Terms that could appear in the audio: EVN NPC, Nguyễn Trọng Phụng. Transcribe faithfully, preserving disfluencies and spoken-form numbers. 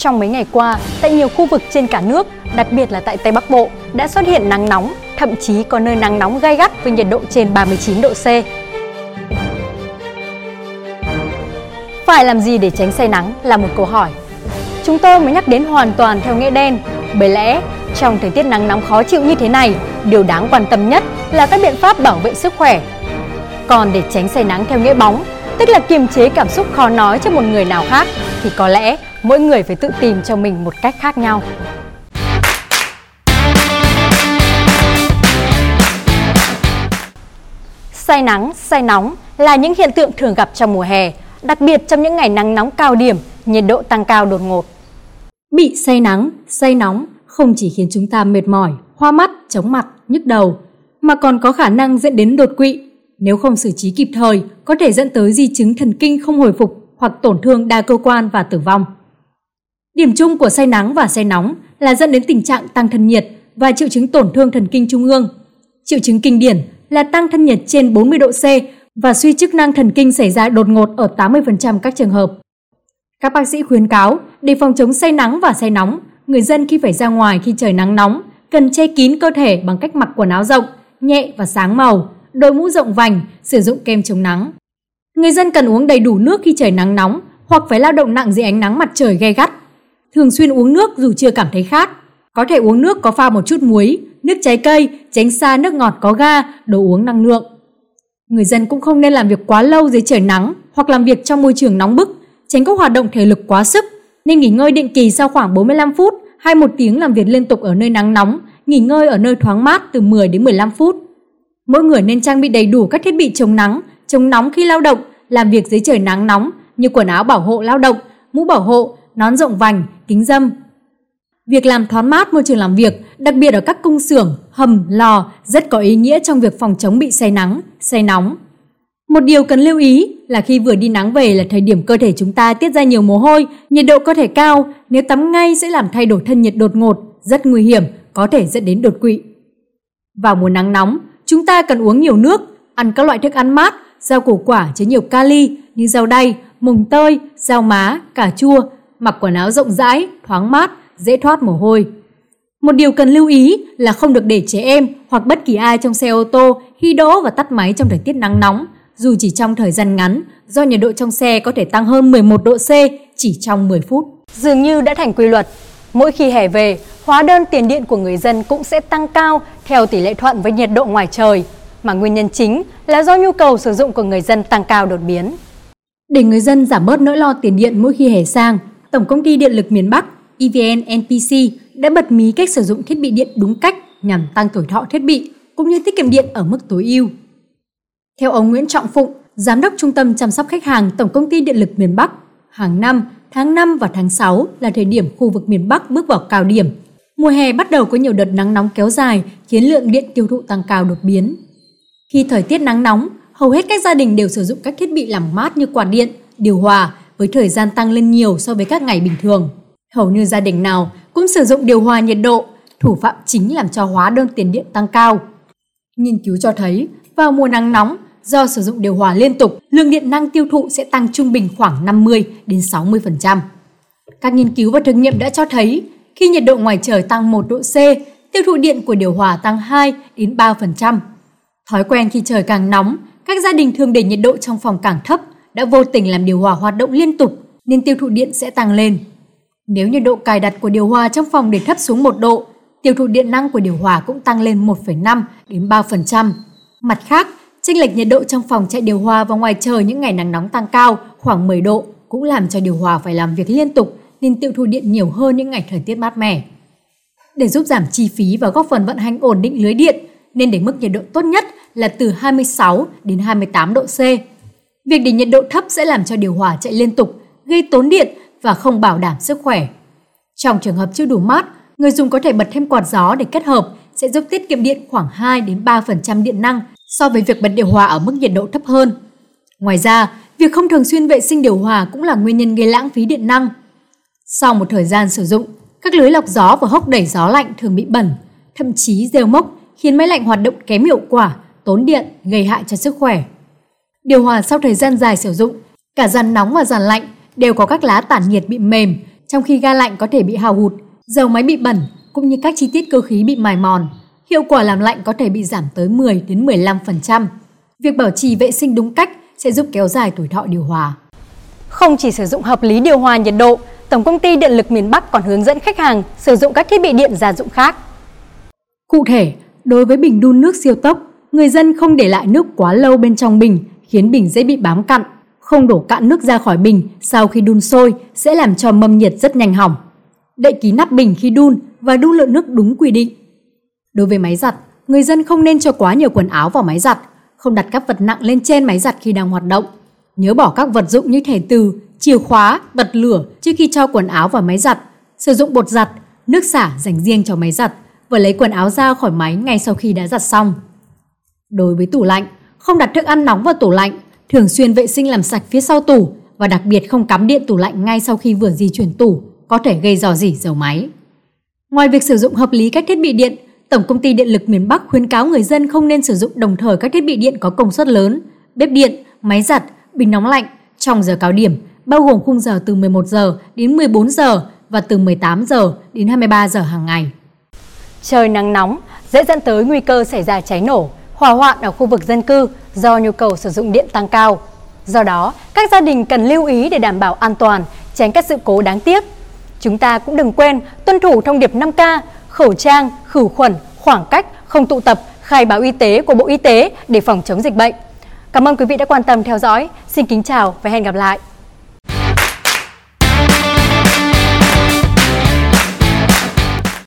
Trong mấy ngày qua, tại nhiều khu vực trên cả nước, đặc biệt là tại Tây Bắc Bộ, đã xuất hiện nắng nóng, thậm chí có nơi nắng nóng gay gắt với nhiệt độ trên ba mươi chín độ C. Phải làm gì để tránh say nắng là một câu hỏi. Chúng tôi mới nhắc đến hoàn toàn theo nghĩa đen, bởi lẽ trong thời tiết nắng nóng khó chịu như thế này, điều đáng quan tâm nhất là các biện pháp bảo vệ sức khỏe. Còn để tránh say nắng theo nghĩa bóng, tức là kiềm chế cảm xúc khó nói cho một người nào khác, thì có lẽ mỗi người phải tự tìm cho mình một cách khác nhau. Say nắng, say nóng là những hiện tượng thường gặp trong mùa hè, đặc biệt trong những ngày nắng nóng cao điểm, nhiệt độ tăng cao đột ngột. Bị say nắng, say nóng không chỉ khiến chúng ta mệt mỏi, hoa mắt, chóng mặt, nhức đầu, mà còn có khả năng dẫn đến đột quỵ. Nếu không xử trí kịp thời, có thể dẫn tới di chứng thần kinh không hồi phục hoặc tổn thương đa cơ quan và tử vong. Điểm chung của say nắng và say nóng là dẫn đến tình trạng tăng thân nhiệt và triệu chứng tổn thương thần kinh trung ương. Triệu chứng kinh điển là tăng thân nhiệt trên bốn mươi độ C và suy chức năng thần kinh xảy ra đột ngột ở tám mươi phần trăm các trường hợp. Các bác sĩ khuyến cáo để phòng chống say nắng và say nóng, người dân khi phải ra ngoài khi trời nắng nóng cần che kín cơ thể bằng cách mặc quần áo rộng, nhẹ và sáng màu, đội mũ rộng vành, sử dụng kem chống nắng. Người dân cần uống đầy đủ nước khi trời nắng nóng hoặc phải lao động nặng dưới ánh nắng mặt trời gay gắt. Thường xuyên uống nước dù chưa cảm thấy khát. Có thể uống nước có pha một chút muối, nước trái cây, tránh xa nước ngọt có ga, đồ uống năng lượng. Người dân cũng không nên làm việc quá lâu dưới trời nắng hoặc làm việc trong môi trường nóng bức, tránh các hoạt động thể lực quá sức, nên nghỉ ngơi định kỳ sau khoảng bốn mươi lăm phút hay một tiếng làm việc liên tục ở nơi nắng nóng, nghỉ ngơi ở nơi thoáng mát từ mười đến mười lăm phút. Mỗi người nên trang bị đầy đủ các thiết bị chống nắng, chống nóng khi lao động, làm việc dưới trời nắng nóng như quần áo bảo hộ lao động, mũ bảo hộ, nón rộng vành, kính râm. Việc làm thoáng mát môi trường làm việc, đặc biệt ở các công xưởng, hầm, lò rất có ý nghĩa trong việc phòng chống bị say nắng, say nóng. Một điều cần lưu ý là khi vừa đi nắng về là thời điểm cơ thể chúng ta tiết ra nhiều mồ hôi, nhiệt độ có thể cao, nếu tắm ngay sẽ làm thay đổi thân nhiệt đột ngột, rất nguy hiểm, có thể dẫn đến đột quỵ. Vào mùa nắng nóng, chúng ta cần uống nhiều nước, ăn các loại thức ăn mát, rau củ quả chứa nhiều kali như rau đay, mồng tơi, rau má, cà chua, mặc quần áo rộng rãi, thoáng mát, dễ thoát mồ hôi. Một điều cần lưu ý là không được để trẻ em hoặc bất kỳ ai trong xe ô tô khi đỗ và tắt máy trong thời tiết nắng nóng, dù chỉ trong thời gian ngắn, do nhiệt độ trong xe có thể tăng hơn mười một độ C chỉ trong mười phút. Dường như đã thành quy luật, mỗi khi hè về, hóa đơn tiền điện của người dân cũng sẽ tăng cao theo tỷ lệ thuận với nhiệt độ ngoài trời, mà nguyên nhân chính là do nhu cầu sử dụng của người dân tăng cao đột biến. Để người dân giảm bớt nỗi lo tiền điện mỗi khi hè sang, Tổng công ty Điện lực miền Bắc E V N N P C đã bật mí cách sử dụng thiết bị điện đúng cách nhằm tăng tuổi thọ thiết bị cũng như tiết kiệm điện ở mức tối ưu. Theo ông Nguyễn Trọng Phụng, Giám đốc Trung tâm Chăm sóc Khách hàng Tổng công ty Điện lực miền Bắc, hàng năm, tháng năm và tháng sáu là thời điểm khu vực miền Bắc bước vào cao điểm. Mùa hè bắt đầu có nhiều đợt nắng nóng kéo dài khiến lượng điện tiêu thụ tăng cao đột biến. Khi thời tiết nắng nóng, hầu hết các gia đình đều sử dụng các thiết bị làm mát như quạt điện, điều hòa với thời gian tăng lên nhiều so với các ngày bình thường. Hầu như gia đình nào cũng sử dụng điều hòa nhiệt độ, thủ phạm chính làm cho hóa đơn tiền điện tăng cao. Nghiên cứu cho thấy, vào mùa nắng nóng, do sử dụng điều hòa liên tục, lượng điện năng tiêu thụ sẽ tăng trung bình khoảng năm mươi đến sáu mươi phần trăm. Các nghiên cứu và thử nghiệm đã cho thấy, khi nhiệt độ ngoài trời tăng một độ C, tiêu thụ điện của điều hòa tăng hai đến ba phần trăm. Thói quen khi trời càng nóng, các gia đình thường để nhiệt độ trong phòng càng thấp đã vô tình làm điều hòa hoạt động liên tục nên tiêu thụ điện sẽ tăng lên. Nếu nhiệt độ cài đặt của điều hòa trong phòng để thấp xuống một độ, tiêu thụ điện năng của điều hòa cũng tăng lên một phẩy năm đến ba phần trăm. Mặt khác, chênh lệch nhiệt độ trong phòng chạy điều hòa và ngoài trời những ngày nắng nóng tăng cao khoảng mười độ cũng làm cho điều hòa phải làm việc liên tục nên tiêu thụ điện nhiều hơn những ngày thời tiết mát mẻ. Để giúp giảm chi phí và góp phần vận hành ổn định lưới điện, nên để mức nhiệt độ tốt nhất là từ hai mươi sáu đến hai mươi tám độ C. Việc để nhiệt độ thấp sẽ làm cho điều hòa chạy liên tục, gây tốn điện và không bảo đảm sức khỏe. Trong trường hợp chưa đủ mát, người dùng có thể bật thêm quạt gió để kết hợp sẽ giúp tiết kiệm điện khoảng hai đến ba phần trăm điện năng so với việc bật điều hòa ở mức nhiệt độ thấp hơn. Ngoài ra, việc không thường xuyên vệ sinh điều hòa cũng là nguyên nhân gây lãng phí điện năng. Sau một thời gian sử dụng, các lưới lọc gió và hốc đẩy gió lạnh thường bị bẩn, thậm chí rêu mốc khiến máy lạnh hoạt động kém hiệu quả, tốn điện, gây hại cho sức khỏe. Điều hòa sau thời gian dài sử dụng, cả dàn nóng và dàn lạnh đều có các lá tản nhiệt bị mềm, trong khi ga lạnh có thể bị hao hụt, dầu máy bị bẩn cũng như các chi tiết cơ khí bị mài mòn. Hiệu quả làm lạnh có thể bị giảm tới mười đến mười lăm phần trăm. Việc bảo trì vệ sinh đúng cách sẽ giúp kéo dài tuổi thọ điều hòa. Không chỉ sử dụng hợp lý điều hòa nhiệt độ, Tổng công ty Điện lực miền Bắc còn hướng dẫn khách hàng sử dụng các thiết bị điện gia dụng khác. Cụ thể, đối với bình đun nước siêu tốc, người dân không để lại nước quá lâu bên trong bình khiến bình dễ bị bám cặn. Không đổ cạn nước ra khỏi bình sau khi đun sôi sẽ làm cho mâm nhiệt rất nhanh hỏng. Đậy kín nắp bình khi đun và đun lượng nước đúng quy định. Đối với máy giặt, người dân không nên cho quá nhiều quần áo vào máy giặt, không đặt các vật nặng lên trên máy giặt khi đang hoạt động. Nhớ bỏ các vật dụng như thẻ từ, chìa khóa, bật lửa trước khi cho quần áo vào máy giặt. Sử dụng bột giặt, nước xả dành riêng cho máy giặt và lấy quần áo ra khỏi máy ngay sau khi đã giặt xong. Đối với tủ lạnh, không đặt thức ăn nóng vào tủ lạnh, thường xuyên vệ sinh làm sạch phía sau tủ và đặc biệt không cắm điện tủ lạnh ngay sau khi vừa di chuyển tủ, có thể gây rò rỉ dầu máy. Ngoài việc sử dụng hợp lý các thiết bị điện, Tổng công ty Điện lực miền Bắc khuyến cáo người dân không nên sử dụng đồng thời các thiết bị điện có công suất lớn, bếp điện, máy giặt, bình nóng lạnh trong giờ cao điểm, bao gồm khung giờ từ mười một giờ đến mười bốn giờ và từ mười tám giờ đến hai mươi ba giờ hàng ngày. Trời nắng nóng dễ dẫn tới nguy cơ xảy ra cháy nổ, hỏa hoạn ở khu vực dân cư do nhu cầu sử dụng điện tăng cao. Do đó, các gia đình cần lưu ý để đảm bảo an toàn, tránh các sự cố đáng tiếc. Chúng ta cũng đừng quên tuân thủ thông điệp năm K, khẩu trang, khử khuẩn, khoảng cách, không tụ tập, khai báo y tế của Bộ Y tế để phòng chống dịch bệnh. Cảm ơn quý vị đã quan tâm theo dõi. Xin kính chào và hẹn gặp lại.